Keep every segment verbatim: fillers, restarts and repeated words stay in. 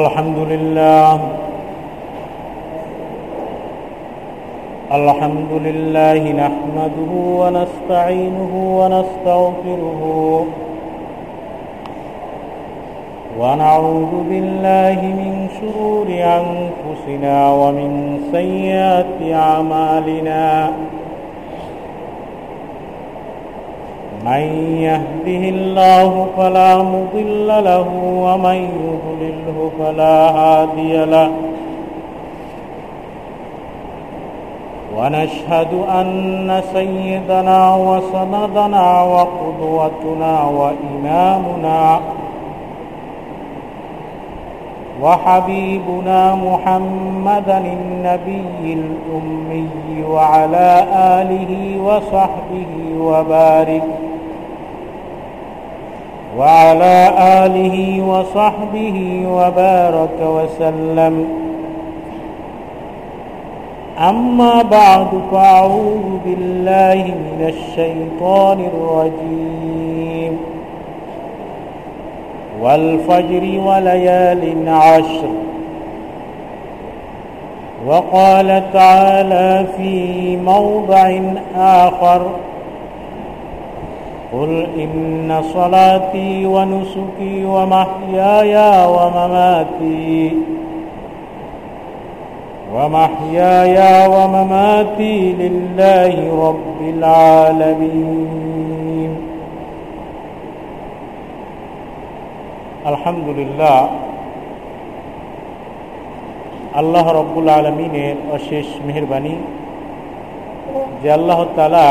আলহামদুলিল্লাহ আলহামদুলিল্লাহি নাহমাদুহু ওয়া نستাইনুহু ওয়া نستাগফিরুহু ওয়া নাউযু বিল্লাহি মিন শুরুরি আনফুসিনা ওয়া মিন সাইয়্যাতি আমালিনা মান ইয়াহদিহিল্লাহু ফালা মুদিল্লা লাহু ওয়া মান ইউদ্লিলহু ফালা হাদিয়া লাহু ونشهد أن سيدنا وسندنا وقدوتنا وإمامنا وحبيبنا محمدا النبي الأمي وعلى آله وصحبه وبارك وعلى آله وصحبه وبارك وسلم أما بعد فأعوذ بالله من الشيطان الرجيم والفجر وليال عشر وقال تعالى في موضع آخر قل إن صلاتي ونسكي ومحياي ومماتي ومحياي ومماتي لله رب العالمين الحمد لله আল্লাহ রব্বুল আলমিনের অশেষ মেহরবানি যে আল্লাহ তাআলা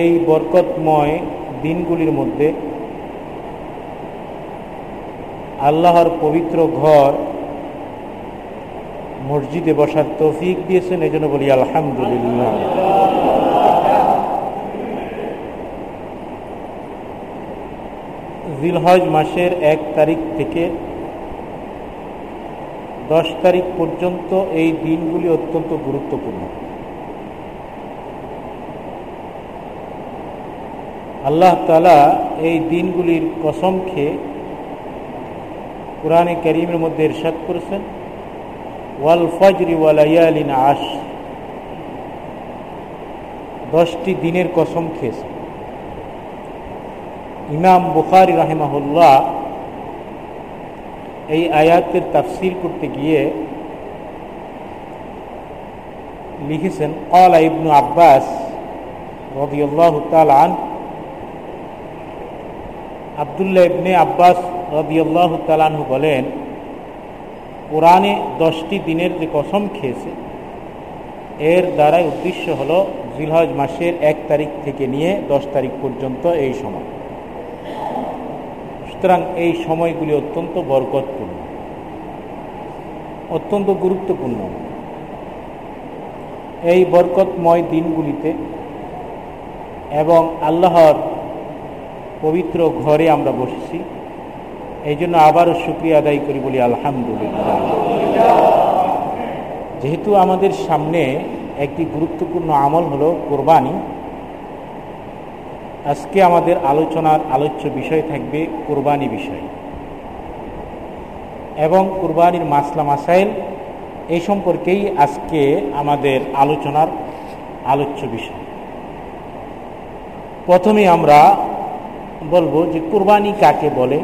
এই বরকতময় দিনগুলির মধ্যে আল্লাহর পবিত্র ঘর মসজিদে বসার তৌফিক দিয়েছেন। এই জন্য বলি আলহামদুলিল্লাহ। জিলহজ মাসের এক তারিখ থেকে দশ তারিখ পর্যন্ত এই দিনগুলি অত্যন্ত গুরুত্বপূর্ণ। আল্লাহ তাআলা এই দিনগুলির কসম খেয়ে কুরআনে কারীমের মধ্যে ইরশাদ করেছেন ওয়াল ফাজরি ওয়া লায়ালিন আশর, দশটি দিনের কসম খেয়েছে। ইমাম বুখারী রাহিমাহুল্লাহ এই আয়াতের তাফসীর করতে গিয়ে লিখেছেন ক্বালা ইবনু আব্বাস রাদিয়াল্লাহু তাআলা আন, আব্দুল্লাহ ইবনে আব্বাস রাদিয়াল্লাহু তাআলা আনহু বলেন কোরআনে দশটি দিনের যে কসম খেয়েছে এর দ্বারাই উদ্দেশ্য হল জিলহজ মাসের এক তারিখ থেকে নিয়ে দশ তারিখ পর্যন্ত এই সময়। সুতরাং এই সময়গুলি অত্যন্ত বরকতপূর্ণ, অত্যন্ত গুরুত্বপূর্ণ। এই বরকতময় দিনগুলিতে এবং আল্লাহর পবিত্র ঘরে আমরা বসেছি, এই জন্য আবারও শুকরিয়া আদায় করি, বলি আলহামদুলিল্লাহ। যেহেতু আমাদের সামনে একটি গুরুত্বপূর্ণ আমল হলো কোরবানি, আজকে আমাদের আলোচনার আলোচ্য বিষয় থাকবে কোরবানি বিষয় এবং কোরবানির মাসলা মাসাইল, এই সম্পর্কেই আজকে আমাদের আলোচনার আলোচ্য বিষয়। প্রথমে আমরা বলবো যে কোরবানি কাকে বলে।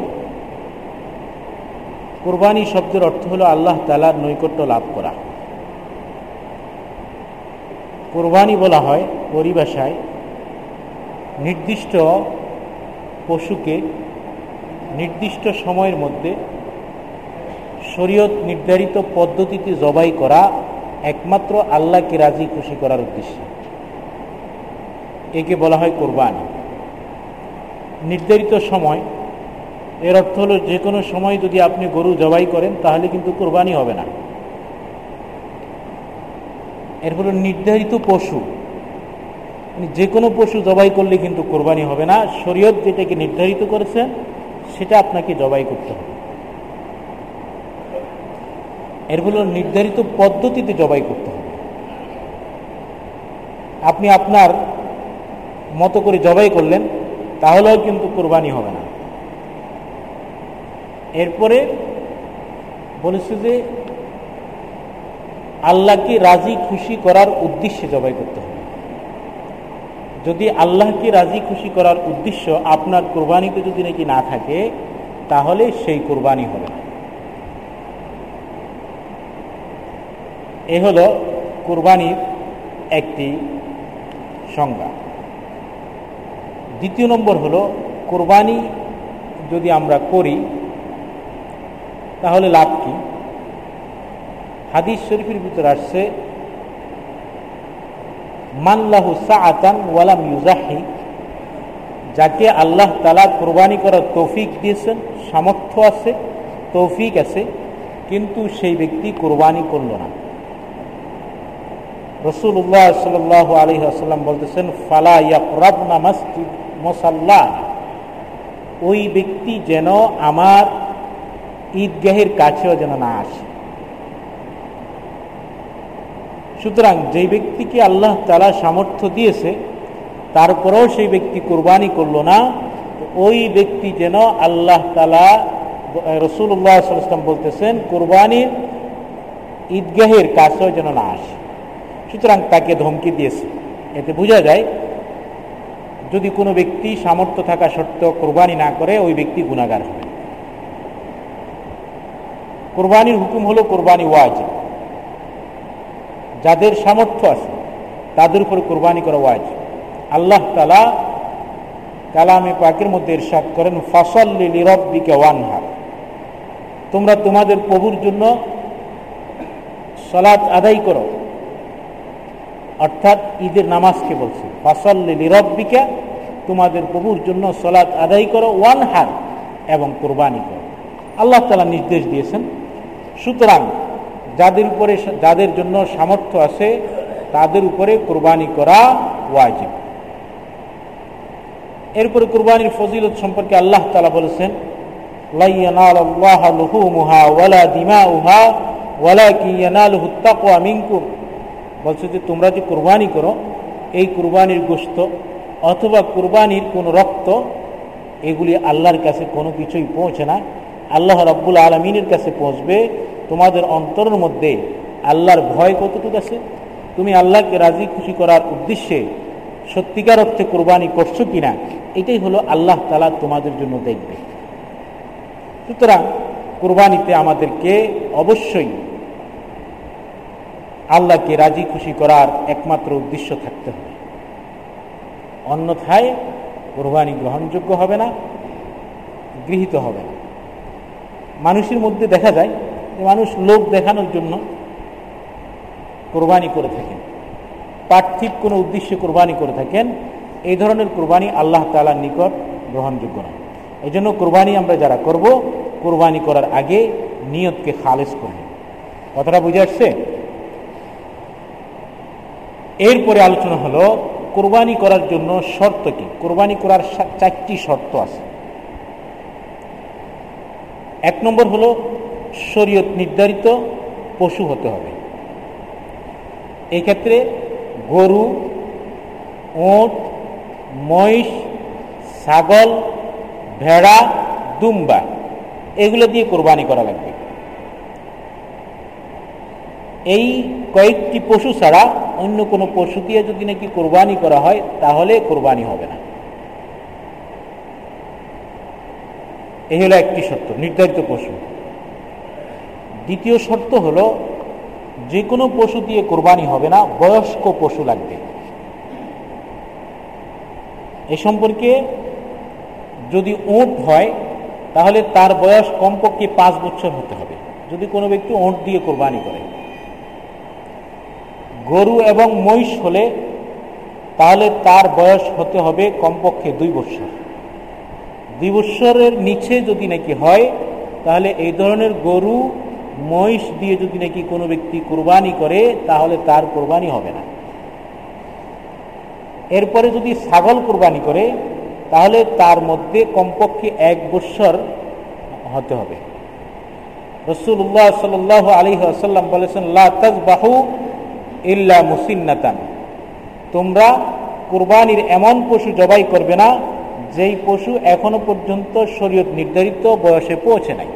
কুরবানি শব্দের অর্থ হলো আল্লাহ তাআলার নৈকট্য লাভ করা। কুরবানি বলা হয় পরিভাষায় নির্দিষ্ট পশুকে নির্দিষ্ট সময়ের মধ্যে শরীয়ত নির্ধারিত পদ্ধতিতে জবাই করা একমাত্র আল্লাহকে রাজি খুশি করার উদ্দেশ্যে, একে বলা হয় কুরবানি। নির্ধারিত সময় এর অর্থ হলো যে কোনো সময় যদি আপনি গরু জবাই করেন তাহলে কিন্তু কুরবানি হবে না। এর হলো নির্ধারিত পশু, যে কোনো পশু জবাই করলে কিন্তু কুরবানি হবে না। শরীয়ত যেটাকে নির্ধারিত করেছে সেটা আপনাকে জবাই করতে হবে। এর হলো নির্ধারিত পদ্ধতিতে জবাই করতে হবে। আপনি আপনার মতো করে জবাই করলেন তাহলেও কিন্তু কুরবানি হবে না। এরপরে বলেছে যে আল্লাহকে রাজি খুশি করার উদ্দেশ্যে জবাই করতে হবে। যদি আল্লাহকে রাজি খুশি করার উদ্দেশ্য আপনার কোরবানিতে যদি নাকি না থাকে, তাহলে সেই কোরবানি হবে না। এ হলো কোরবানির একটি সংজ্ঞা। দ্বিতীয় নম্বর হলো, কোরবানি যদি আমরা করি তাহলে লাভ কি? হাদিস শরীফের ভিতরে আসছে, মান লাহু সাআতান ওয়া লাম ইউযাহি, যাকে আল্লাহ তাআলা কুরবানি করার তৌফিক দিয়েছেন, সামর্থ্য আছে, তৌফিক আছে, কিন্তু সেই ব্যক্তি কুরবানি করল না। রাসূলুল্লাহ সাল্লাল্লাহু আলাইহি ওয়াসাল্লাম বলতেছেন, ফালা ইয়াকরাবনা মাসজিদ মুসাল্লা, ওই ব্যক্তি যেন আমার ঈদগাহের কাছেও যেন না আসে। সুতরাং যে ব্যক্তিকে আল্লাহ তাআলা সামর্থ্য দিয়েছে, তারপরেও সেই ব্যক্তি কুরবানি করল না, ওই ব্যক্তি যেন আল্লাহ তাআলা, রাসূলুল্লাহ সাল্লাল্লাহু আলাইহি ওয়াসাল্লাম বলতেছেন, কুরবানির ঈদগাহের কাছেও যেন না আসে। সুতরাং তাকে ধমকি দিয়েছে। এতে বোঝা যায়, যদি কোনো ব্যক্তি সামর্থ্য থাকা সত্ত্বেও কুরবানি না করে, ওই ব্যক্তি গুনাহগার হবে। কুরবানির হুকুম হলো কুরবানি ওয়াজিব। যাদের সামর্থ্য আছে তাদের উপর কুরবানি করা ওয়াজিব। আল্লাহ তাআলা কালামে পাকের মধ্যে ইরশাদ করেন, ফাসাল্লি লিরাব্বিকা ওয়ানহার, তোমরা তোমাদের প্রভুর জন্য সালাত আদায় করো, অর্থাৎ ঈদের নামাজকে বলছে। ফাসাল্লি লিরাব্বিকা, তোমাদের প্রভুর জন্য সালাত আদায় করো, ওয়ানহার, এবং কুরবানি করো। আল্লাহ তাআলা নির্দেশ দিয়েছেন। সুতরাং যাদের উপরে, যাদের জন্য সামর্থ্য আছে তাদের উপরে কুরবানি করা ওয়াজিব। এরপরে কুরবানির ফজিলত সম্পর্কে আল্লাহ তাআলা বলেছেন, লা ইয়ানালুল্লাহু লুহুমুহা ওয়ালা দিমাউহা ওয়ালাকিন ইয়ানালুহুত তাকওয়া মিনকুম, বলছে যে তোমরা যে কুরবানি করো, এই কুরবানির গোশত অথবা কুরবানির কোনো রক্ত, এগুলি আল্লাহর কাছে কোনো কিছুই পৌঁছে না, আল্লাহ রাব্বুল আলামিনের কাছে পৌঁছবে। তোমাদের অন্তরের মধ্যে আল্লাহর ভয় কতটুকু আছে, তুমি আল্লাহকে রাজি খুশি করার উদ্দেশ্যে সত্যিকার অর্থে কুরবানি করছো কিনা, এটাই হলো আল্লাহ তাআলা তোমাদের জন্য দেখবে। সুতরাং কুরবানিতে আমাদেরকে অবশ্যই আল্লাহকে রাজি খুশি করার একমাত্র উদ্দেশ্য থাকতে হবে, অন্যথায় কুরবানি গ্রহণযোগ্য হবে না, গৃহীত হবে না। মানুষের মধ্যে দেখা যায়, মানুষ লোক দেখানোর জন্য কুরবানি করে থাকেন, পার্থিব কোনো উদ্দেশ্যে কুরবানি করে থাকেন। এই ধরনের কুরবানি আল্লাহ তাআলার নিকট গ্রহণযোগ্য নয়। এই জন্য কুরবানি আমরা যারা করব, কুরবানি করার আগে নিয়তকে খালেস করব। কথাটা বুঝে আসছে? এরপরে আলোচনা হলো, কুরবানি করার জন্য শর্ত কি। কুরবানি করার চারটি শর্ত আছে। এক নম্বর হলো, শরীয়ত নির্ধারিত পশু হতে হবে। এক্ষেত্রে গরু, উট, মহিষ, ছাগল, ভেড়া, দুম্বা, এগুলো দিয়ে কুরবানি করা লাগবে। এই কয়েকটি পশু ছাড়া অন্য কোনো পশু দিয়ে যদি নাকি কুরবানি করা হয়, তাহলে কুরবানি হবে না। এই হলো একটি শর্ত, নির্ধারিত পশু। দ্বিতীয় শর্ত হলো, যে কোনো পশু দিয়ে কুরবানি হবে না, বয়স্ক পশু লাগবে। এ সম্পর্কে যদি উট হয়, তাহলে তার বয়স কমপক্ষে পাঁচ বছর হতে হবে, যদি কোনো ব্যক্তি উট দিয়ে কুরবানি করে। গরু এবং মহিষ হলে তাহলে তার বয়স হতে হবে কমপক্ষে দুই বছর। দুই বছরের নিচে যদি নাকি হয়, তাহলে এই ধরনের গরু, মহিষ দিয়ে যদি নাকি কোনো ব্যক্তি কুরবানি করে, তাহলে তার কুরবানি হবে না। এরপরে যদি ছাগল কুরবানি করে, তাহলে তার মধ্যে কমপক্ষে এক বৎসর হতে হবে। রাসূলুল্লাহ সাল্লাল্লাহু আলাইহি ওয়াসাল্লাম বলেছেন, লা তাযবাহু ইল্লা মুসিন্নাতান, তোমরা কুরবানির এমন পশু জবাই করবে না যেই পশু এখনো পর্যন্ত শরীয়ত নির্ধারিত বয়সে পৌঁছে নাই।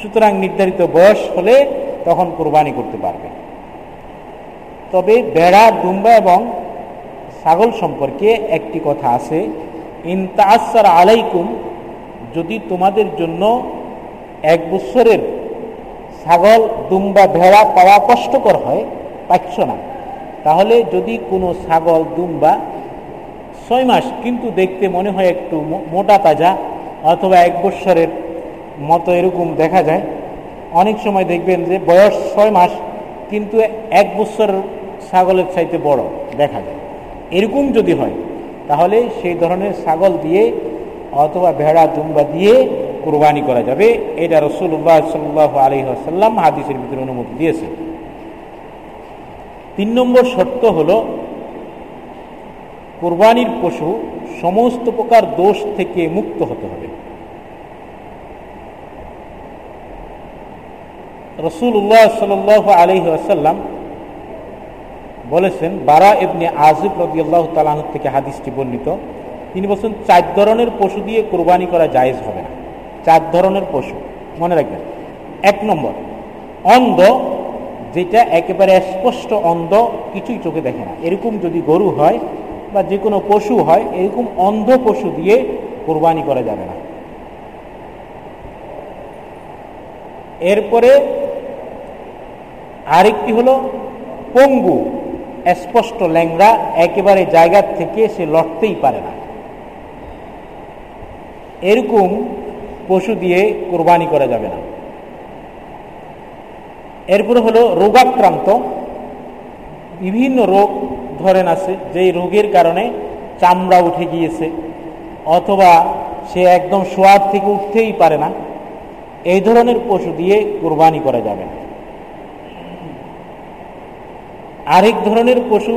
সুতরাং নির্ধারিত বয়স হলে তখন কোরবানি করতে পারবে। তবে ভেড়া, দুম্বা এবং ছাগল সম্পর্কে একটি কথা আছে, ইন তাআসসার আলাইকুম, যদি তোমাদের জন্য এক বছরের ছাগল, দুম্বা, ভেড়া পাওয়া কষ্টকর হয়, পাচ্ছ না, তাহলে যদি কোনো ছাগল দুম্বা ছয় মাস কিন্তু দেখতে মনে হয় একটু মোটা তাজা অথবা এক বৎসরের মতো এরকম দেখা যায়, অনেক সময় দেখবেন যে বয়স ছয় মাস কিন্তু এক বৎসর ছাগলের চাইতে বড় দেখা যায়, এরকম যদি হয় তাহলে সেই ধরনের ছাগল দিয়ে অথবা ভেড়া দুম্বা দিয়ে কুরবানি করা যাবে। এটা রাসূলুল্লাহ সাল্লাল্লাহু আলাইহি ওয়াসাল্লাম হাদিসের ভিতরে অনুমতি দিয়েছে। তিন নম্বর শর্ত হলো কুরবানির পশু সমস্ত প্রকার দোষ থেকে মুক্ত হতে হবে। রাসূলুল্লাহ সাল্লাল্লাহু আলাইহি ওয়াসাল্লাম বলেছেন, বারা ইবনে আযিব রাদিয়াল্লাহু তাআলা আনহু থেকে হাদিসটি বর্ণিত, তিনি বলছেন চার ধরনের পশু দিয়ে কুরবানি করা জায়েজ হবে না। চার ধরনের পশু মনে রাখবেন। এক নম্বর, অন্ধ, যেটা একেবারে স্পষ্ট অন্ধ, কিছুই চোখে দেখে না, এরকম যদি গরু হয় বা যে কোনো পশু হয়, এরকম অন্ধ পশু দিয়ে কুরবানি করা যাবে না। এরপরে আরেকটি হলো পঙ্গু, স্পষ্ট ল্যাংড়া, একেবারে জায়গা থেকে সে লড়তেই পারে না, এরকম পশু দিয়ে কোরবানি করা যাবে না। এরপরে হলো রোগাক্রান্ত, বিভিন্ন রোগ ধরেন আছে, যেই রোগের কারণে চামড়া উঠে গিয়েছে অথবা সে একদম শোয়ার থেকে উঠতেই পারে না, এই ধরনের পশু দিয়ে কোরবানি করা যাবে না। আরেক ধরনের পশু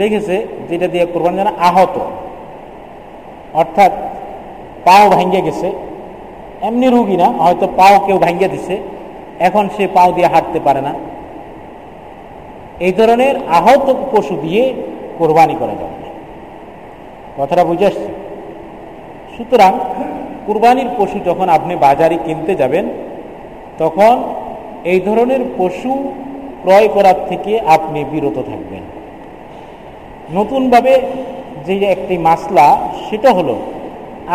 লেগেছে যেটা দিয়ে কোরবানি যাবে না, আহত, অর্থাৎ পাও ভাঙ্গে গেছে, এমনি রুগী না, হয়তো পাও কেউ ভাঙ্গে দিছে, এখন সে পাও দিয়ে হাঁটতে পারে না, এই ধরনের আহত পশু দিয়ে কোরবানি করা যাবে না। কথাটা বুঝে আসছে? সুতরাং কুরবানির পশু যখন আপনি বাজারে কিনতে যাবেন, তখন এই ধরনের পশু ক্রয় করার থেকে আপনি বিরত থাকবেন। নতুনভাবে যে একটি মাসলা, সেটা হলো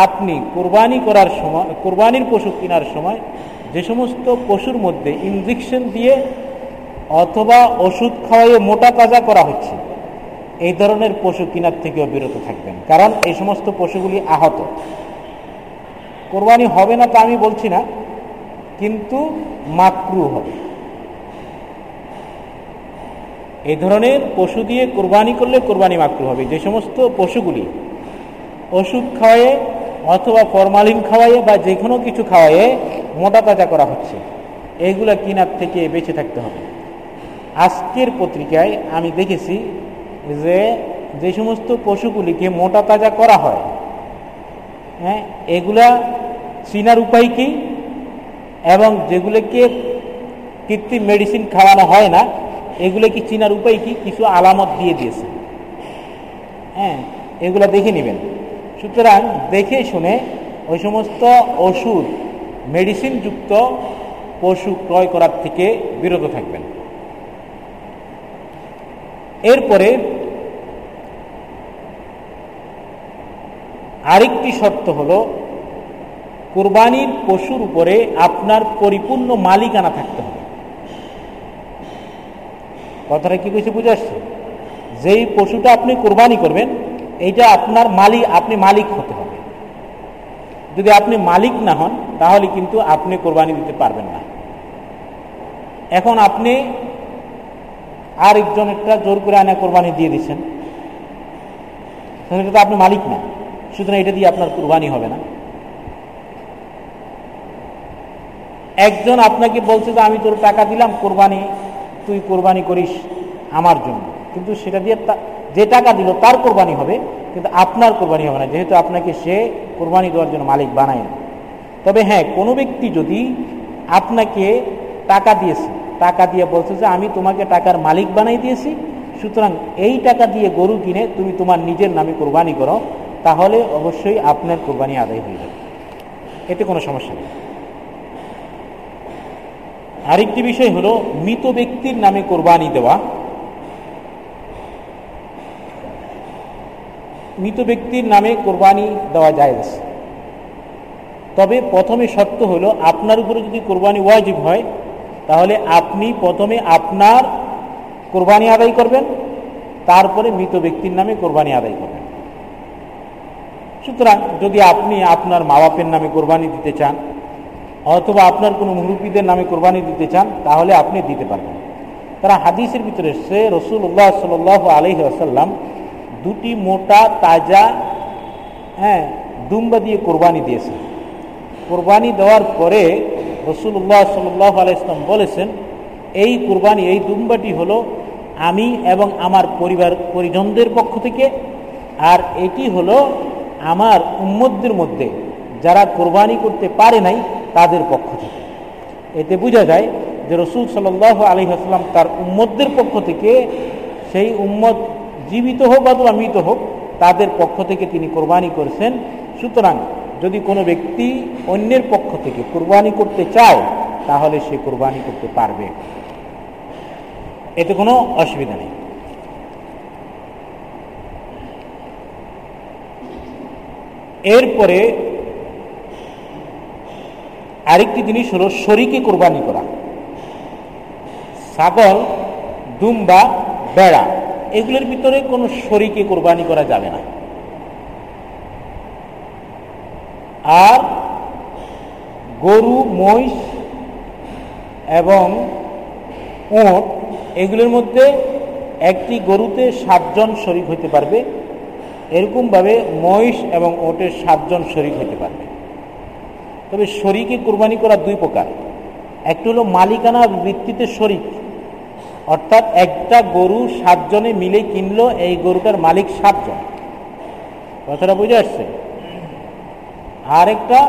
আপনি কোরবানি করার সময়, কোরবানির পশু কেনার সময় যে সমস্ত পশুর মধ্যে ইনজেকশন দিয়ে অথবা ওষুধ খাওয়াইয়ে মোটা তাজা করা হচ্ছে, এই ধরনের পশু কেনার থেকেও বিরত থাকবেন, কারণ এই সমস্ত পশুগুলি আহত। কোরবানি হবে না তা আমি বলছি না, কিন্তু মাকরু হবে। এই ধরনের পশু দিয়ে কোরবানি করলে কোরবানি মাকরু হবে। যে সমস্ত পশুগুলি ওষুধ খাওয়াইয়ে অথবা ফরমালিন খাওয়াইয়ে বা যে কোনো কিছু খাওয়াইয়ে মোটা তাজা করা হচ্ছে, এইগুলো কেনার থেকে বেঁচে থাকতে হবে। আজকের পত্রিকায় আমি দেখেছি যে যে সমস্ত পশুগুলিকে মোটা তাজা করা হয়, হ্যাঁ, এগুলা চিনার উপায় কি, এবং যেগুলোকে কৃত্রিম মেডিসিন খাওয়ানো হয় না, এগুলো কি চিনার উপায় কি, কিছু আলামত দিয়ে দিয়েছে, হ্যাঁ, এগুলো দেখে নেবেন। সুতরাং দেখে শুনে ওই সমস্ত ওষুধ মেডিসিনযুক্ত পশু ক্রয় করার থেকে বিরত থাকবেন। এরপরে আরেকটি শর্ত হলো কুরবানির পশুর উপরে আপনার পরিপূর্ণ মালিকানা থাকতে হবে। কথাটা কি কিছু বুঝে আসছে? যেই পশুটা আপনি কুরবানি করবেন, এইটা আপনার মালিক, আপনি মালিক হতে হবে। যদি আপনি মালিক না হন তাহলে কিন্তু আপনি কোরবানি দিতে পারবেন না। এখন আপনি আরেকজন একটা জোর করে আনা কোরবানি দিয়ে দিচ্ছেন, সেটা তো আপনি মালিক না, সুতরাং এটা দিয়ে আপনার কোরবানি হবে না। একজন আপনাকে বলছে যে আমি তোর টাকা দিলাম কোরবানি, তুই কোরবানি করিস আমার জন্য, কিন্তু সেটা দিয়ে যে টাকা দিল তার কোরবানি হবে, কিন্তু আপনার কোরবানি হবে না, যেহেতু আপনাকে সে কোরবানি দেওয়ার জন্য মালিক বানায় না। তবে হ্যাঁ, কোনো ব্যক্তি যদি আপনাকে টাকা দিয়েছে, টাকা দিয়ে বলছে যে আমি তোমাকে টাকার মালিক বানাই দিয়েছি, সুতরাং এই টাকা দিয়ে গরু কিনে তুমি তোমার নিজের নামে কোরবানি করো, তাহলে অবশ্যই আপনার কোরবানি আদায় হয়ে যাবে, এতে কোনো সমস্যা নেই। আরেকটি বিষয় হলো মৃত ব্যক্তির নামে কোরবানি দেওয়া। মৃত ব্যক্তির নামে কোরবানি দেওয়া জায়েজ, তবে প্রথমে শর্ত হলো আপনার উপরে যদি কোরবানি ওয়াজিব হয় তাহলে আপনি প্রথমে আপনার কোরবানি আদায় করবেন, তারপরে মৃত ব্যক্তির নামে কোরবানি আদায় করবেন। সুতরাং যদি আপনি আপনার মা বাপের নামে কোরবানি দিতে চান অথবা আপনার কোনো মুরব্বীদের নামে কোরবানি দিতে চান তাহলে আপনি দিতে পারবেন। তারা হাদিসের ভিতরে সে রাসূলুল্লাহ সাল্লাল্লাহু আলাইহি ওয়াসাল্লাম দুটি মোটা তাজা হ্যাঁ দুম্বা দিয়ে কোরবানি দিয়েছেন। কোরবানি দেওয়ার পরে রাসূলুল্লাহ সাল্লাল্লাহু আলাইহি ওয়াসাল্লাম বলেছেন, এই কোরবানি, এই দুম্বাটি হলো আমি এবং আমার পরিবার পরিজনদের পক্ষ থেকে, আর এটি হলো আমার উম্মতদের মধ্যে যারা কোরবানি করতে পারে নাই তাদের পক্ষ থেকে। এতে বোঝা যায় যে রাসূল সাল্লাল্লাহু আলাইহি ওয়াসাল্লাম তার উম্মতদের পক্ষ থেকে, সেই উম্মত জীবিত হোক অথবা মৃত হোক, তাদের পক্ষ থেকে তিনি কোরবানি করেছেন। সুতরাং যদি কোনো ব্যক্তি অন্যের পক্ষ থেকে কোরবানি করতে চায় তাহলে সে কোরবানি করতে পারবে, এতে কোনো অসুবিধা নেই। এরপরে আরেকটি জিনিস হলো শরীকে কোরবানি করা। ছাগল, দুম্বা, ভেড়া এগুলোর ভিতরে কোনো শরীকে কোরবানি করা যাবে না। আর গরু, মহিষ এবং উট এগুলোর মধ্যে একটি গরুতে সাতজন শরীক হইতে পারবে, এরকমভাবে মহিষ এবং উটের সাতজন শরীক হইতে পারবে। তবে শরীকে কোরবানি করা দুই প্রকার, একটি হলো মালিকানা ভিত্তিতে শরীক, অর্থাৎ একটা গরু সাতজনে মিলে কিনলো, এই গরুটার মালিক সাতজন, কথাটা বুঝে আসছে। আর একটা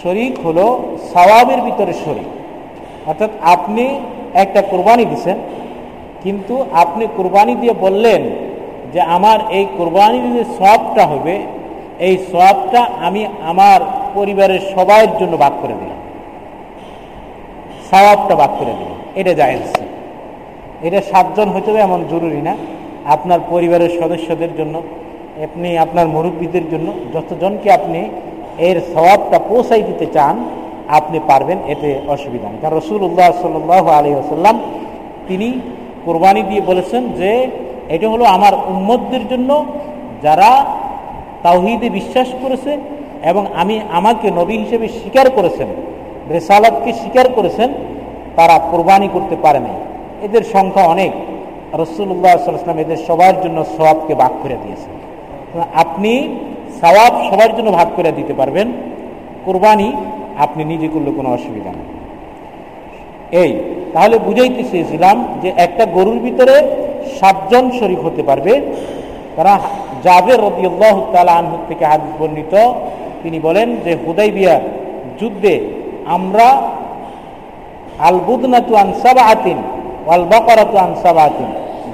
শরীক হলো সওয়াবের ভিতরে শরীক, অর্থাৎ আপনি একটা কোরবানি দিচ্ছেন কিন্তু আপনি কোরবানি দিয়ে বললেন যে আমার এই কোরবানির যে সওয়াবটা হবে এই সওয়াবটা আমি আমার পরিবারের সবাইয়ের জন্য ভাগ করে দিলাম, সওয়াবটা ভাগ করে দিলাম, এটা জায়েজ। এটা সাতজন হতে হবে এমন জরুরি না, আপনার পরিবারের সদস্যদের জন্য, আপনি আপনার মুরব্বীদের জন্য, যতজনকে আপনি এর সওয়াবটা পৌঁছাই দিতে চান আপনি পারবেন, এতে অসুবিধা নেই। কারণ রাসূলুল্লাহ সাল্লাল্লাহু আলাইহি ওয়াসাল্লাম তিনি কোরবানি দিয়ে বলেছেন যে এটা হলো আমার উম্মতদের জন্য যারা তাওহীদে বিশ্বাস করেছে এবং আমি আমাকে নবী হিসেবে স্বীকার করেছেন, রিসালাতকে স্বীকার করেছেন, তারা কোরবানি করতে পারে নাই, এদের সংখ্যা অনেক। রাসূলুল্লাহ সাল্লাল্লাহু আলাইহি ওয়াসাল্লাম এদের সবার জন্য সওয়াবকে ভাগ করে দিয়েছেন। আপনি সওয়াব সবার জন্য ভাগ করে দিতে পারবেন, কোরবানি আপনি নিজে করলে কোনো অসুবিধা নেই। এই তাহলে বুঝাইতে চেয়েছিলাম যে একটা গরুর ভিতরে সাতজন শরীক হতে পারবে। তারা জাবের রাদিয়াল্লাহু তাআলা আনহু থেকে হাদিস বর্ণিত, তিনি বলেন যে হুদাইবিয়ার যুদ্ধে আমরা আলবুদনাতু আন সাবআতিন ওয়াল বাকরাতু আন সাবআতিন,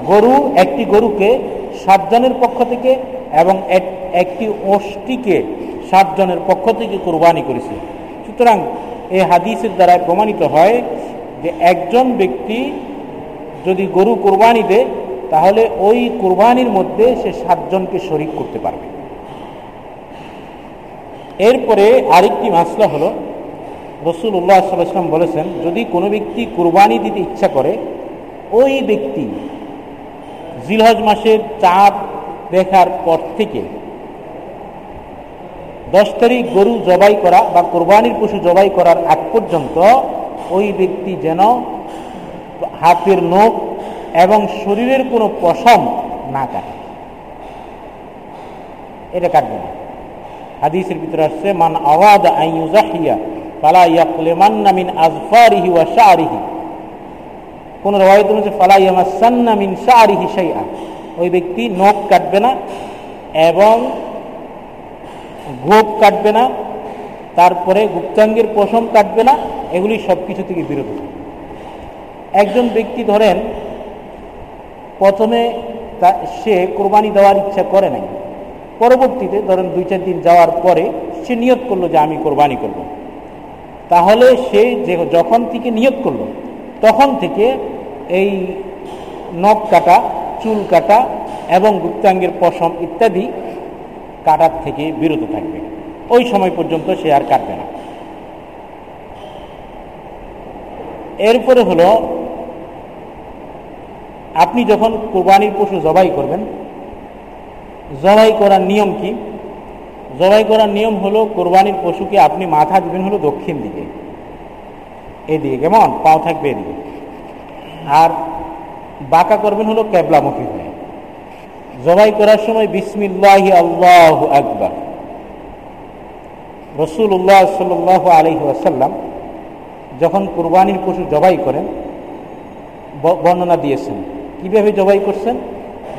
গরু একটি গরুকে সাতজনের পক্ষ থেকে এবং একটি ওষ্টিকে সাতজনের পক্ষ থেকে কোরবানি করেছে। সুতরাং এই হাদিসের দ্বারা প্রমাণিত হয় যে একজন ব্যক্তি যদি গরু কোরবানি দেয় তাহলে ওই কোরবানির মধ্যে সে সাতজনকে শরিক করতে পারবে। এরপরে আরেকটি মাসলা হলো রাসূলুল্লাহ সাল্লাল্লাহু আলাইহি ওয়াসাল্লাম বলেছেন যদি কোনো ব্যক্তি কোরবানি দিতে ইচ্ছা করে ওই ব্যক্তি জিলহজ মাসের চাঁদ দেখার পর থেকে দশ তারিখ গরু জবাই করা বা কোরবানির পশু জবাই করার আগ পর্যন্ত ওই ব্যক্তি যেন হাতের নখ এবং শরীরের কোনো পশম না কাটে, এটা কাটবে না। হাদিসের ভিতরে আসছে মান আওয়াদা আন ইউযাহিয়া ফালা ইয়াকলিমান্না মিন আযফারিহি ওয়া শাআরিহি, কোন রওয়ায়েত অনুযায়ী ফালা ইয়ামাসসান্না মিন শাআরিহি শাইআ, ওই ব্যক্তি নখ কাটবে না এবং গোপ কাটবে না, তারপরে গুপ্তাঙ্গের পশম কাটবে না, এগুলি সব কিছু থেকে বিরত থাকবে। একজন ব্যক্তি ধরেন প্রথমে সে কোরবানি দেওয়ার ইচ্ছা করে নাই, পরবর্তীতে ধরেন দুই চার দিন যাওয়ার পরে সে নিয়ত করলো যে আমি কোরবানি করব, তাহলে সেই যখন থেকে নিয়ত করলো তখন থেকে এই নখ কাটা, চুল কাটা এবং গুপ্তাঙ্গের পশম ইত্যাদি কাটার থেকে বিরত থাকবে, ওই সময় পর্যন্ত সে আর কাটবে না। এরপরে হলো, আপনি যখন কুরবানির পশু জবাই করবেন, জবাই করার নিয়ম কি? জবাই করার নিয়ম হলো কোরবানির পশুকে আপনি মাথা দিবেন হলো দক্ষিণ দিকে, এদিকে, কেমন পাও থাকবে এদিকে, আর বাঁকা করবেন হলো কেবলামুখী হয়ে। জবাই করার সময় বিসমিল্লাহি আল্লাহু আকবার। রাসূলুল্লাহ সাল্লাল্লাহু আলাইহি ওয়াসাল্লাম যখন কুরবানির পশু জবাই করেন বর্ণনা দিয়েছেন কিভাবে জবাই করছেন,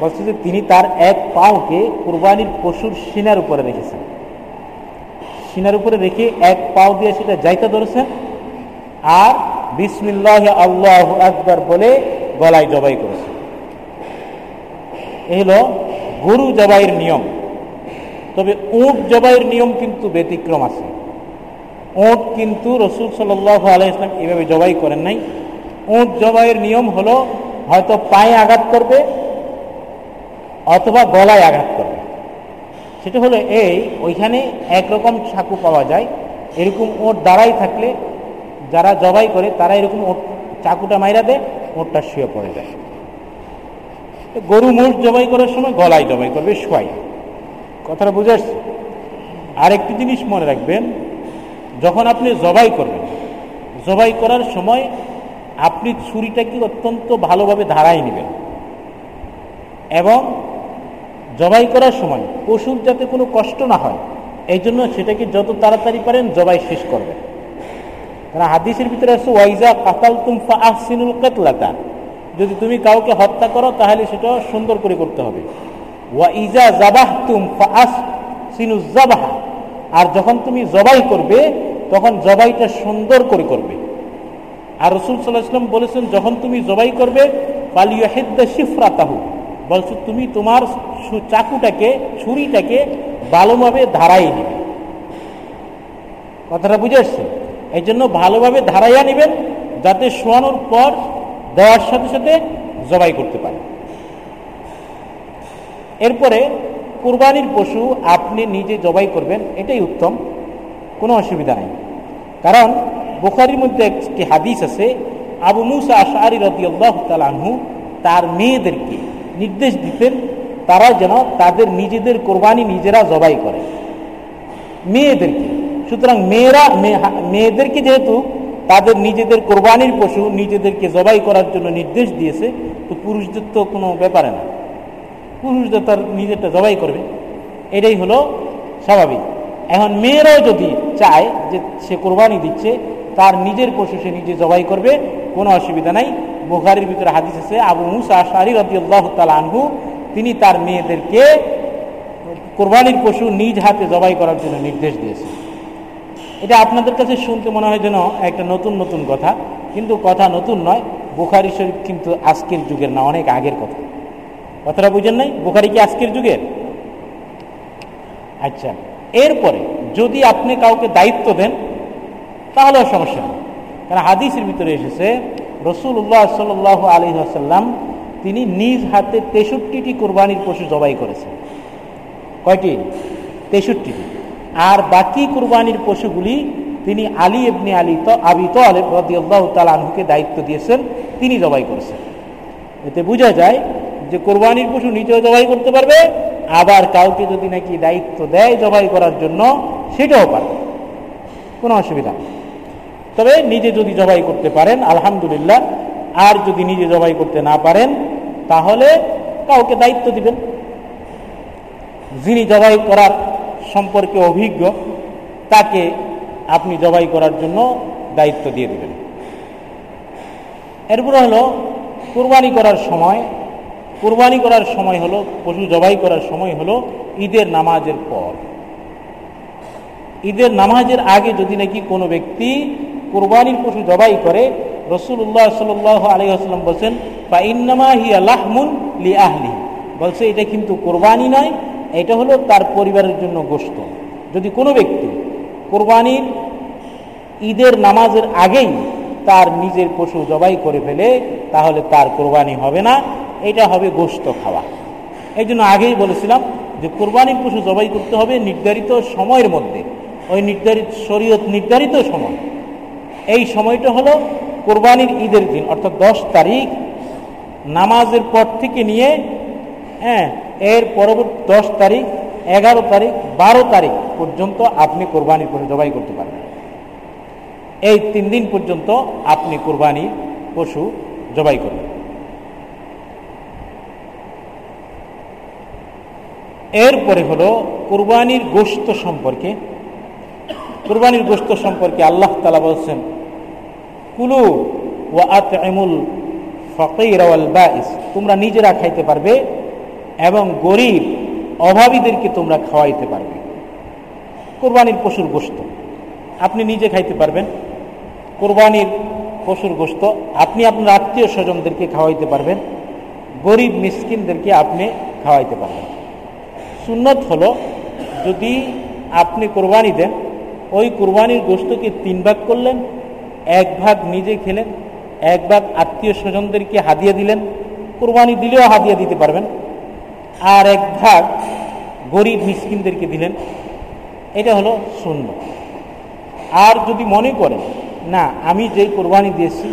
বলছে যে তিনি তার এক পাওকে কুরবানির পশুর সিনার উপরে রেখেছেন, সিনার উপরে রেখে এক পাও দিয়ে সেটা যাইতে ধরেছেন আর বিসমিল্লাহ আল্লাহু আকবার বলে গলায় জবাই করেছেন। এই হলো গরু জবাইয়ের নিয়ম। তবে উট জবাইয়ের নিয়ম কিন্তু ব্যতিক্রম আছে। উট কিন্তু রাসূল সাল্লাল্লাহু আলাইহি ওয়াসাল্লাম এভাবে জবাই করেন নাই। উট জবাইয়ের নিয়ম হলো হয়তো পায়ে আঘাত করবে অথবা গলায় আঘাত করবে। সেটা হলো এই, ওইখানে একরকম চাকু পাওয়া যায়, এরকম ওট দাঁড়াই থাকলে যারা জবাই করে তারা এরকম ওট চাকুটা মাইরা দেয়, ওটটা শুয়ে পড়ে যায়। গরু মোট জবাই করার সময় গলায় জবাই করবে, শোয়াই। কথাটা বুঝে আসছে? আরেকটি জিনিস মনে রাখবেন, যখন আপনি জবাই করবেন, জবাই করার সময় আপনি ছুরিটাকে অত্যন্ত ভালোভাবে ধারায় নেবেন এবং জবাই করার সময় পশুর যাতে কোনো কষ্ট না হয় এই জন্য সেটাকে যত তাড়াতাড়ি পারেন জবাই শেষ করবেন। কারণ হাদিসের ভিতরে আছে ওয়াইজা কাতালতুম ফাআহসিনুল কাতলাতা, যদি তুমি কাউকে হত্যা করো তাহলে সেটা সুন্দর করে করতে হবে। ওয়াইজা যাবাহতুম ফাআহসিনুজ যাবাহ, আর যখন তুমি জবাই করবে তখন জবাইটা সুন্দর করে করবে। আর রাসূল সাল্লাল্লাহু আলাইহি ওয়াসাল্লাম বলেছেন যখন তুমি জবাই করবে ফালিয়াহিদ্দা শিফরাতাহু, বলছো তুমি তোমার চাকুটাকে, ছুরিটাকে ভালোভাবে ধারাইয়া নেবে। কথাটা বুঝে আসছে? এই জন্য ভালোভাবে ধারাইয়া নেবেন যাতে শোয়ানোর পর দেওয়ার সাথে সাথে জবাই করতে পারে। এরপরে কুরবানির পশু আপনি নিজে জবাই করবেন, এটাই উত্তম, কোনো অসুবিধা নেই। কারণ বুখারীর মধ্যে একটি হাদিস আছে, আবু মুসা আশআরী রাদিয়াল্লাহু তাআলা আনহু তার মেয়েদেরকে নির্দেশ দিতেন তারা যেন তাদের নিজেদের কোরবানি নিজেরা জবাই করে, মেয়েদেরকে। সুতরাং মেয়েরা, মেয়েদেরকে যেহেতু তাদের নিজেদের কোরবানির পশু নিজেদেরকে জবাই করার জন্য নির্দেশ দিয়েছে, তো পুরুষদের তো কোনো ব্যাপারে না, পুরুষদের তার নিজেরটা জবাই করবে, এটাই হলো স্বাভাবিক। এখন মেয়েরাও যদি চায় যে সে কোরবানি দিচ্ছে তার নিজের পশু সে নিজে জবাই করবে, কোনো অসুবিধা নাই। বুখারীর ভিতরে হাদিস আছে আবু মুসা আশআরী রাদিয়াল্লাহু তাআলা আনহু তিনি তার মেয়েদেরকে কোরবানির পশু নিজ হাতে জবাই করার জন্য নির্দেশ দিয়েছেন। এটা আপনাদের কাছে শুনতে মনে হয় যেন একটা নতুন নতুন কথা, কিন্তু কথা নতুন নয়। বুখারী শরীফ কিন্তু আজকের যুগের না, অনেক আগের কথা। কথাটা বুঝেন নাই? বুখারী কি আজকের যুগের? আচ্ছা। এরপরে যদি আপনি কাউকে দায়িত্ব দেন তাহলেও সমস্যা নেই, কারণ হাদিসের ভিতরে এসেছে রাসূলুল্লাহ সাল্লাল্লাহু আলাইহি ওয়াসাল্লাম তিনি নিজ হাতে তেষট্টিটি কুরবানির পশু জবাই করেছেন। কয়টি? তেষট্টিটি। আর বাকি কুরবানির পশুগুলি তিনি আলী ইবনে আলী তো আবি তালেব রাদিয়াল্লাহু তাআলা আনহুকে দায়িত্ব দিয়েছেন, তিনি জবাই করেছেন। এতে বোঝা যায় যে কুরবানির পশু নিজেও জবাই করতে পারবে, আবার কাউকে যদি নাকি দায়িত্ব দেয় জবাই করার জন্য সেটাও পারবে, কোনো অসুবিধা নেই। তবে নিজে যদি জবাই করতে পারেন আলহামদুলিল্লাহ, আর যদি নিজে জবাই করতে না পারেন তাহলে কাউকে দায়িত্ব দিবেন, যিনি জবাই করার সম্পর্কে অভিজ্ঞ তাকে আপনি জবাই করার জন্য দায়িত্ব দিয়ে দেবেন। এরপরে হলো কুরবানি করার সময়, কুরবানি করার সময় হলো পশু জবাই করার সময় হলো ঈদের নামাজের পর। ঈদের নামাজের আগে যদি নাকি কোনো ব্যক্তি কুরবানির পশু জবাই করে রাসূলুল্লাহ সাল্লাল্লাহু আলাইহি ওয়াসাল্লাম বলেন ফা ইন্নামা হিয়া লাহমুন লি আহলি, বলছে এটা কিন্তু কুরবানি নয়, এটা হলো তার পরিবারের জন্য গোশত। যদি কোনো ব্যক্তি কুরবানির ঈদের নামাজের আগেই তার নিজের পশু জবাই করে ফেলে তাহলে তার কোরবানি হবে না, এটা হবে গোশত খাওয়া। এই জন্য আগেই বলেছিলাম যে কোরবানির পশু জবাই করতে হবে নির্ধারিত সময়ের মধ্যে, ওই নির্ধারিত শরীয়ত নির্ধারিত সময়। এই সময়টা হলো কোরবানির ঈদের দিন, অর্থাৎ দশ তারিখ নামাজের পর থেকে নিয়ে হ্যাঁ এর পরবর্তী দশ তারিখ, এগারো তারিখ, বারো তারিখ পর্যন্ত আপনি কোরবানির পশু জবাই করতে পারবেন। এই তিন দিন পর্যন্ত আপনি কোরবানির পশু জবাই করবেন। এরপরে হলো কোরবানির গোশত সম্পর্কে। কোরবানির গোশত সম্পর্কে আল্লাহ তাআলা বলেছেন, কুলু ওয়া আতইমুল ফাকির ওয়াল বাইস, তোমরা নিজেরা খাইতে পারবে এবং গরিব অভাবীদেরকে তোমরা খাওয়াইতে পারবে। কোরবানির পশুর গোশত আপনি নিজে খাইতে পারবেন, কোরবানির পশুর গোশত আপনি আপনার আত্মীয় স্বজনদেরকে খাওয়াইতে পারবেন, গরিব মিসকিনদেরকে আপনি খাওয়াইতে পারবেন। সুন্নত হলো যদি আপনি কোরবানি দেন, ওই কোরবানির গোশতকে তিন ভাগ করলেন, এক ভাগ নিজে খেলেন, এক ভাগ আত্মীয় স্বজনদেরকে হাদিয়া দিলেন, কোরবানি দিলেও হাদিয়া দিতে পারবেন, আর এক ভাগ গরিব মিসকিনদেরকে দিলেন। এটা হলো সুন্নত। আর যদি মনে করেন না আমি যে কোরবানি দিয়েছি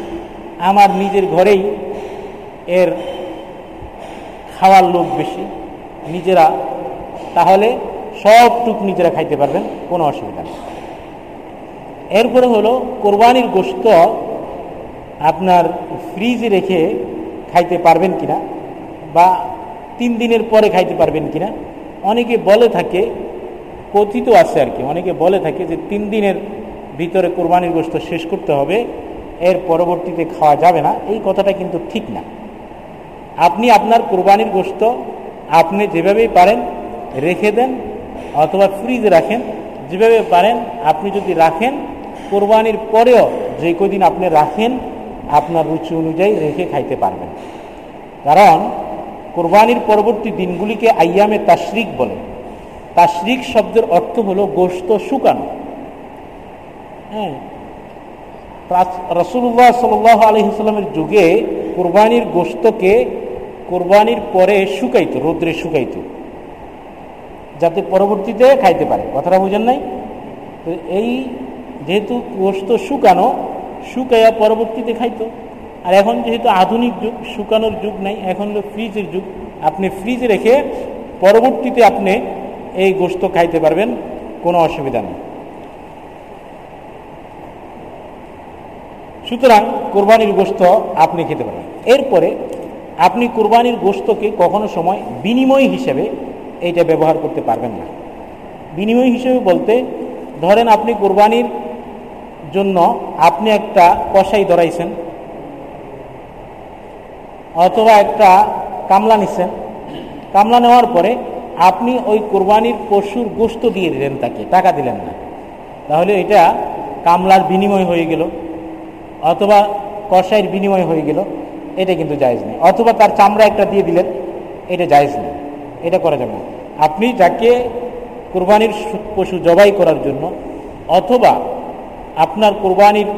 আমার নিজের ঘরেই এর খাওয়ার লোক বেশি নিজেরা, তাহলে সবটুক নিজেরা খাইতে পারবেন, কোনো অসুবিধা নেই। এরপরে হলো কোরবানির গোশত আপনার ফ্রিজে রেখে খাইতে পারবেন কিনা, বা তিন দিনের পরে খাইতে পারবেন কিনা। অনেকে বলে থাকে, কথিত আছে আর কি, অনেকে বলে থাকে যে তিন দিনের ভিতরে কোরবানির গোশত শেষ করতে হবে, এর পরবর্তীতে খাওয়া যাবে না। এই কথাটা কিন্তু ঠিক না। আপনি আপনার কোরবানির গোশত আপনি যেভাবেই পারেন রেখে দেন অথবা ফ্রিজে রাখেন, যেভাবে পারেন আপনি যদি রাখেন, কোরবানির পরেও যে কদিন আপনি রাখেন আপনার রুচি অনুযায়ী রেখে খাইতে পারবেন। কারণ কোরবানির পরবর্তী দিনগুলিকে আইয়ামে তাশরিক বলে। তাশরিক শব্দের অর্থ হলো গোশত শুকানো। হ্যাঁ, রাসূলুল্লাহ সাল্লাল্লাহু আলাইহি ওয়াসাল্লামের যুগে কোরবানির গোশতকে কোরবানির পরে শুকাইত, রোদ্রে শুকাইত, যাতে পরবর্তীতে খাইতে পারে। কথাটা বুঝেন নাই তো? এই যেহেতু গোশত শুকানো, শুকাইয়া পরবর্তীতে খাইতো। আর এখন যেহেতু আধুনিক যুগ, শুকানোর যুগ নাই, এখন হলো ফ্রিজের যুগ। আপনি ফ্রিজে রেখে পরবর্তীতে আপনি এই গোশত খাইতে পারবেন, কোনো অসুবিধা নেই। সুতরাং কোরবানির গোশত আপনি খেতে পারবেন। এরপরে আপনি কোরবানির গোশতকে কখনো সময় বিনিময় হিসেবে এইটা ব্যবহার করতে পারবেন না। বিনিময় হিসেবে বলতে, ধরেন আপনি কোরবানির জন্য আপনি একটা কসাই ধরাইছেন অথবা একটা কামলা নিছেন, কামলা নেওয়ার পরে আপনি ওই কোরবানির পশুর গোশত দিয়ে দিলেন তাকে, টাকা দিলেন না, তাহলে এটা কামলার বিনিময় হয়ে গেল অথবা কসাইয়ের বিনিময় হয়ে গেল, এটা কিন্তু জায়েজ নেই। অথবা তার চামড়া একটা দিয়ে দিলেন, এটা জায়েজ নেই, এটা করা যাবে না। আপনি যাকে কোরবানির পশু জবাই করার জন্য অথবা আপনার কোরবানির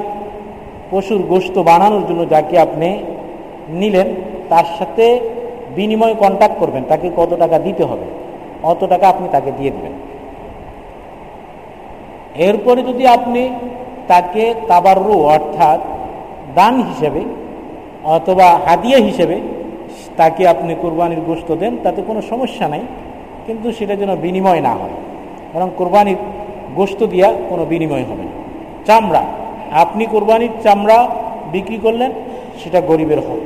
পশুর গোশত বানানোর জন্য যাকে আপনি নিলেন, তার সাথে বিনিময় কন্ট্যাক্ট করবেন, তাকে কত টাকা দিতে হবে অত টাকা আপনি তাকে দিয়ে দেবেন। এরপরে যদি আপনি তাকে তাবাররু অর্থাৎ দান হিসেবে অথবা হাদিয়া হিসেবে তাকে আপনি কোরবানির গোশত দেন, তাতে কোনো সমস্যা নাই, কিন্তু সেটা যেন বিনিময় না হয়। কারণ কোরবানির গোশত দিয়া কোনো বিনিময় হবে না। চামড়া, আপনি কোরবানির চামড়া বিক্রি করলেন, সেটা গরিবের হক,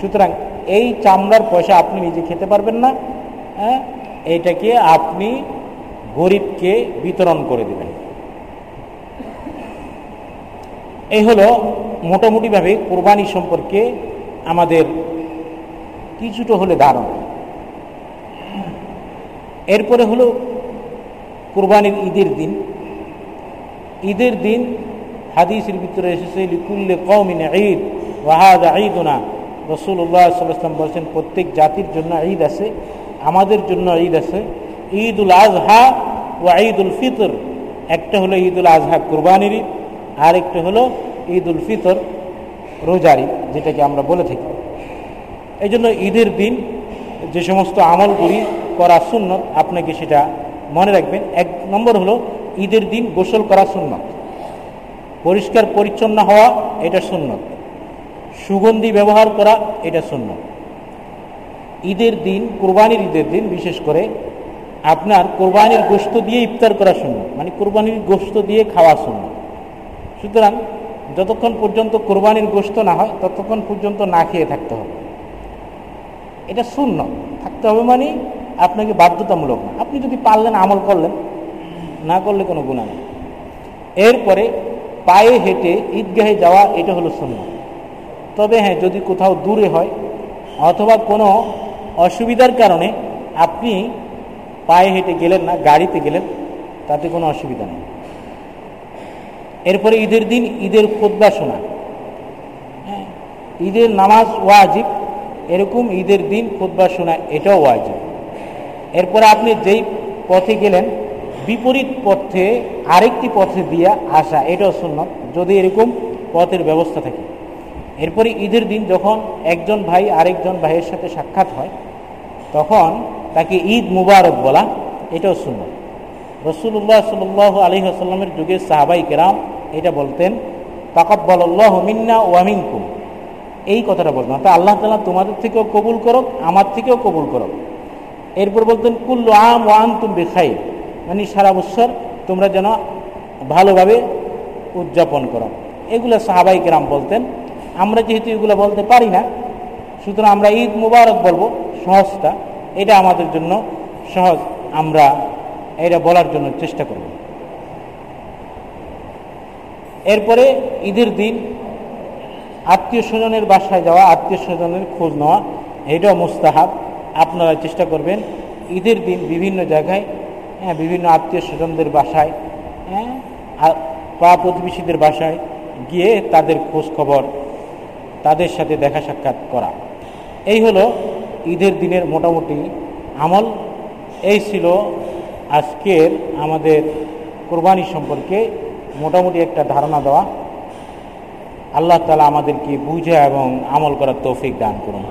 সুতরাং এই চামড়ার পয়সা আপনি নিজে খেতে পারবেন না। হ্যাঁ, এইটাকে আপনি গরিবকে বিতরণ করে দেবেন। এই হলো মোটামুটিভাবে কোরবানি সম্পর্কে আমাদের কিছুটা হলে ধারণা। এরপরে হলো কুরবানির ঈদের দিন। ঈদের দিন হাদিসের ভিতরে এসেছে, লিকুল্লি কওমিন ঈদ ওয়া হাযা ঈদুনা। রাসূলুল্লাহ সাল্লাল্লাহু আলাইহি ওয়াসাল্লাম বলেছেন, প্রত্যেক জাতির জন্য ঈদ আছে, আমাদের জন্য ঈদ আছে। ঈদুল আযহা ওয়া ঈদুল ফিতর। একটা হলো ঈদুল আযহা কুরবানির ঈদ, আর একটি হলো ঈদ উল ফিতর, রোজারি, যেটাকে আমরা বলে থাকি। এই জন্য ঈদের দিন যে সমস্ত আমলগুলি করা সুন্নত আপনাকে সেটা মনে রাখবেন। এক নম্বর হলো ঈদের দিন গোসল করা সুন্নত, পরিষ্কার পরিচ্ছন্ন হওয়া এটা সুন্নত, সুগন্ধি ব্যবহার করা এটা সুন্নত। ঈদের দিন, কুরবানির ঈদের দিন বিশেষ করে আপনার কুরবানির গোশত দিয়ে ইফতার করা সুন্নত, মানে কুরবানির গোশত দিয়ে খাওয়া সুন্নত। সুতরাং যতক্ষণ পর্যন্ত কুরবানির গোশত না হয় ততক্ষণ পর্যন্ত না খেয়ে থাকতে হবে, এটা সুন্নত। থাকতে হবে মানে আপনাকে বাধ্যতামূলক না, আপনি যদি পারলেন আমল করলেন, না করলে কোনো গুনাহ নেই। এরপরে পায়ে হেঁটে ঈদগাহে যাওয়া এটা হলো সুন্নত। তবে হ্যাঁ, যদি কোথাও দূরে হয় অথবা কোনো অসুবিধার কারণে আপনি পায়ে হেঁটে গেলেন না, গাড়িতে গেলেন, তাতে কোনো অসুবিধা নেই। এরপরে ঈদের দিন ঈদের খুতবা শোনা, হ্যাঁ ঈদের নামাজ ওয়াজিব, এরকম ঈদের দিন খুতবা শোনা এটাও ওয়াজিব। এরপরে আপনি যেই পথে গেলেন বিপরীত পথে আরেকটি পথে দিয়ে আসা এটাও সুন্নাত, যদি এরকম পথের ব্যবস্থা থাকে। এরপরে ঈদের দিন যখন একজন ভাই আরেকজন ভাইয়ের সাথে সাক্ষাৎ হয় তখন তাকে ঈদ মুবারক বলা এটাও সুন্নাত। রাসূলুল্লাহ সাল্লাল্লাহু আলাইহি ওয়াসাল্লামের যুগে সাহাবাই কেরাম এটা বলতেন, তাকাব্বালাল্লাহু মিন্না ওয়া মিনকুম, এই কথাটা বলতেন, অর্থাৎ আল্লাহ তাআলা তোমাদের থেকেও কবুল করুক, আমার থেকেও কবুল করুক। এরপর বলতেন কুল্লু আম ওয়া আনতুম বিখাইর, মানে সারা বছর তোমরা যেন ভালোভাবে উদযাপন করো। এগুলো সাহাবাই কেরাম বলতেন। আমরা যেহেতু এগুলো বলতে পারি না, সুতরাং আমরা ঈদ মুবারক বলবো, সহজটা এটা আমাদের জন্য সহজ, আমরা এটা বলার জন্য চেষ্টা করব। এরপরে ঈদের দিন আত্মীয় স্বজনের বাসায় যাওয়া, আত্মীয় স্বজনের খোঁজ নেওয়া এটাও মুস্তাহাব। আপনারা চেষ্টা করবেন ঈদের দিন বিভিন্ন জায়গায়, হ্যাঁ বিভিন্ন আত্মীয় স্বজনদের বাসায়, হ্যাঁ পা প্রতিবেশীদের বাসায় গিয়ে তাদের খোঁজ খবর, তাদের সাথে দেখা সাক্ষাৎ করা, এই হলো ঈদের দিনের মোটামুটি আমল। এই ছিল আজকের আমাদের কুরবানি সম্পর্কে মোটামুটি একটা ধারণা দেওয়া। আল্লাহ তাআলা আমাদেরকে বুঝে এবং আমল করার তৌফিক দান করুন।